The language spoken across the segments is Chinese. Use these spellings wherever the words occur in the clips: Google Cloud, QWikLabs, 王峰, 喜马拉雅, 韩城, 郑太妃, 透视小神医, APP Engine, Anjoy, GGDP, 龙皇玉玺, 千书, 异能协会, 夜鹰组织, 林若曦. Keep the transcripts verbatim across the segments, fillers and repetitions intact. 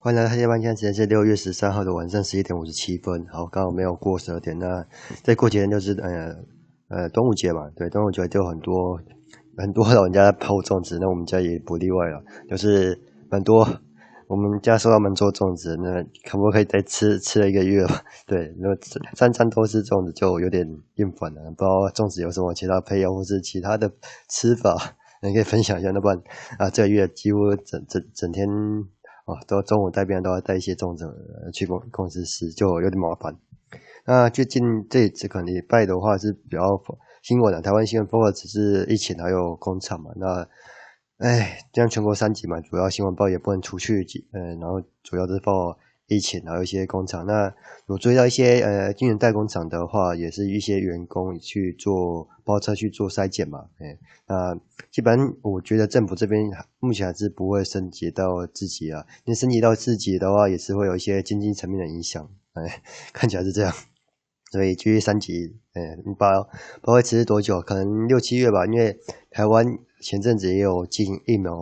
欢迎来到黑夜班，现在时间是六月十三号的晚上十一点五十七分。好，刚好没有过十二点。那再过几天就是呃呃端午节嘛，对，端午节就很多很多老人家在包粽子，那我们家也不例外了，就是蛮多，我们家收到蛮多粽子，那可不可以再吃吃了一个月吧？对，那三餐都是粽子就有点厌烦了，不知道粽子有什么其他配料或是其他的吃法，你可以分享一下。那不然啊，这个月几乎整整整天。哦，都中午带便当都要带一些粽子去公公司吃，就有点麻烦。那最近这这个礼拜的话是比较新闻的、啊，台湾新闻 focus 是疫情还有工厂嘛。那哎，这样全国三级嘛，主要新闻报也不能出去，呃，然后主要是报疫情，还有一些工厂。那我注意到一些呃，晶圆代工厂的话，也是一些员工去做包车去做筛检嘛。哎，那基本上我觉得政府这边目前还是不会升级到自己啊，因为升级到自己的话，也是会有一些经济层面的影响。哎，看起来是这样，所以继续三级，哎，不知道不会持续多久，可能六七月吧，因为台湾前阵子也有进疫苗，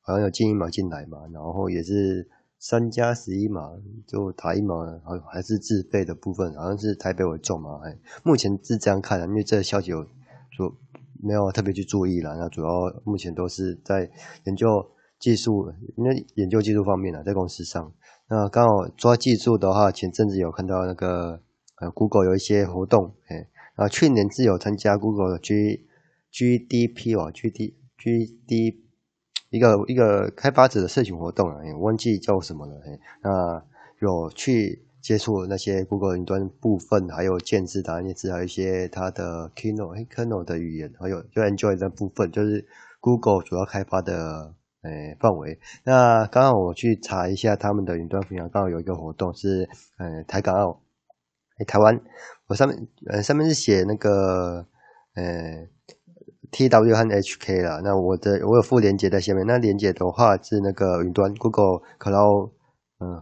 好像有进疫苗进来嘛，然后也是。三加十一嘛，就打疫苗，好还是自费的部分，好像是台北为重嘛，哎，目前是这样看的、啊，因为这个消息有说没有特别去注意啦，那主要目前都是在研究技术，因为研究技术方面啦，在公司上。那刚好抓技术的话，前阵子有看到那个呃 Google 有一些活动，哎，啊，去年是有参加 Google 的 G GDP 哦 ，GD GD。一个一个开发者的社群活动啊，我忘记叫什么了。那有去接触那些 Google 云端部分，还有建置答案列还有一些它的 Kino、Kino 的语言，还有就 Anjoy 的部分，就是 Google 主要开发的诶范围。那刚好我去查一下他们的云端分享，刚好有一个活动是呃台港澳、诶台湾，我上面呃上面是写那个呃。T W 和 H K 啦，那我的我有附连结在下面。那连结的话是那个云端 Google Cloud， 嗯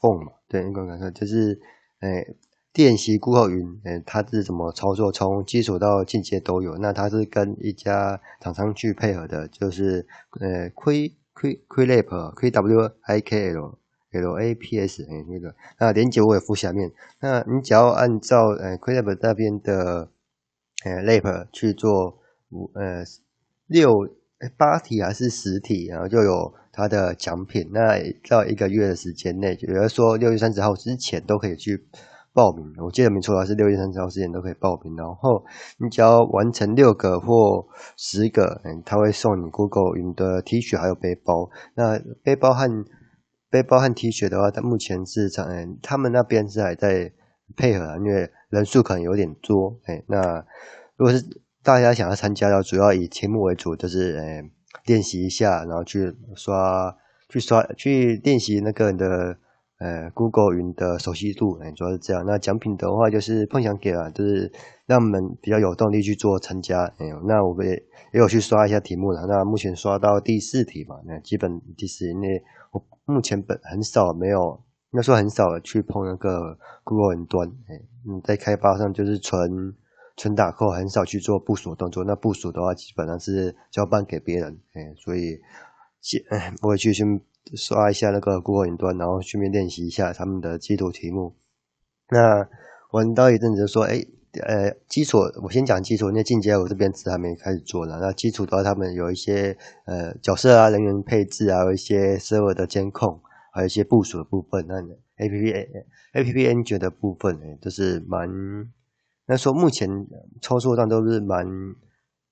，Phone 嘛，对，你可以看看，就是诶，练习 Google 云，诶，它是怎么操作，从基础到进阶都有。那它是跟一家厂商去配合的，就是诶 ，Q Q QWikLabs Q W I K L L A P S 诶那个，那连结我也附下面。那你只要按照诶 QWikLabs 那边的诶 Lab 去做。五呃六八题还是十题，然后就有它的奖品。那到一个月的时间内，比如说六月三十号之前都可以去报名。我记得没错的话是六月三十号之前都可以报名。然后你只要完成六个或十个，嗯，他会送你 Google 云的 T 恤还有背包。那背包和背包和 T 恤的话，它目前是厂、嗯、他们那边是还在配合、啊，因为人数可能有点多。哎，那如果是大家想要参加的，主要以题目为主，就是呃练习一下，然后去刷、去刷、去练习那个你的呃 Google 云的熟悉度，呃，主要是这样。那奖品的话就是碰巧给了，就是让我们比较有动力去做参加。哎、呃，那我们也也有去刷一下题目了。那目前刷到第四题嘛，那基本第四，因为我目前本很少没有，应该说很少去碰那个 Google 云端。哎、呃，嗯，在开发上就是纯。纯打扣很少去做部署动作，那部署的话基本上是交办给别人，哎，所以我去先刷一下那个 Google 云端，然后顺便练习一下他们的基础题目。那玩到一阵子就说，哎，呃，基础我先讲基础，因为进阶我这边只还没开始做呢。那基础的话，他们有一些呃角色啊、人员配置啊，有一些 server 的监控，还有一些部署的部分。那 A P P A P P Engine 的部分，哎，都是蛮。那说目前操作上都是蛮，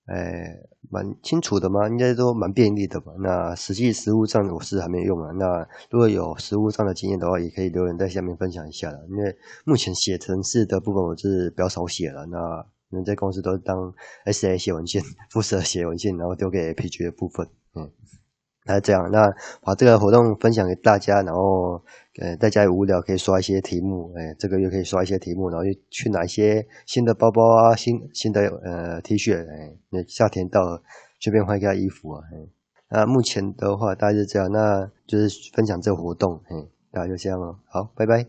诶，蛮清楚的嘛，应该都蛮便利的吧。那实际实务上我是还没用啊。那如果有实务上的经验的话，也可以留言在下面分享一下啦。因为目前写程式的部分我是比较少写了。那人在公司都是当 S A 写文件，负责写文件，然后丢给 P G 的部分。嗯，那这样，那把这个活动分享给大家，然后。呃，大家有无聊可以刷一些题目，哎，这个月可以刷一些题目，然后就去拿一些新的包包啊，新新的呃 T 恤，哎，那夏天到了，随便换一下衣服啊，哎，那目前的话大概是这样，那就是分享这个活动，哎，大家就这样了，好，拜拜。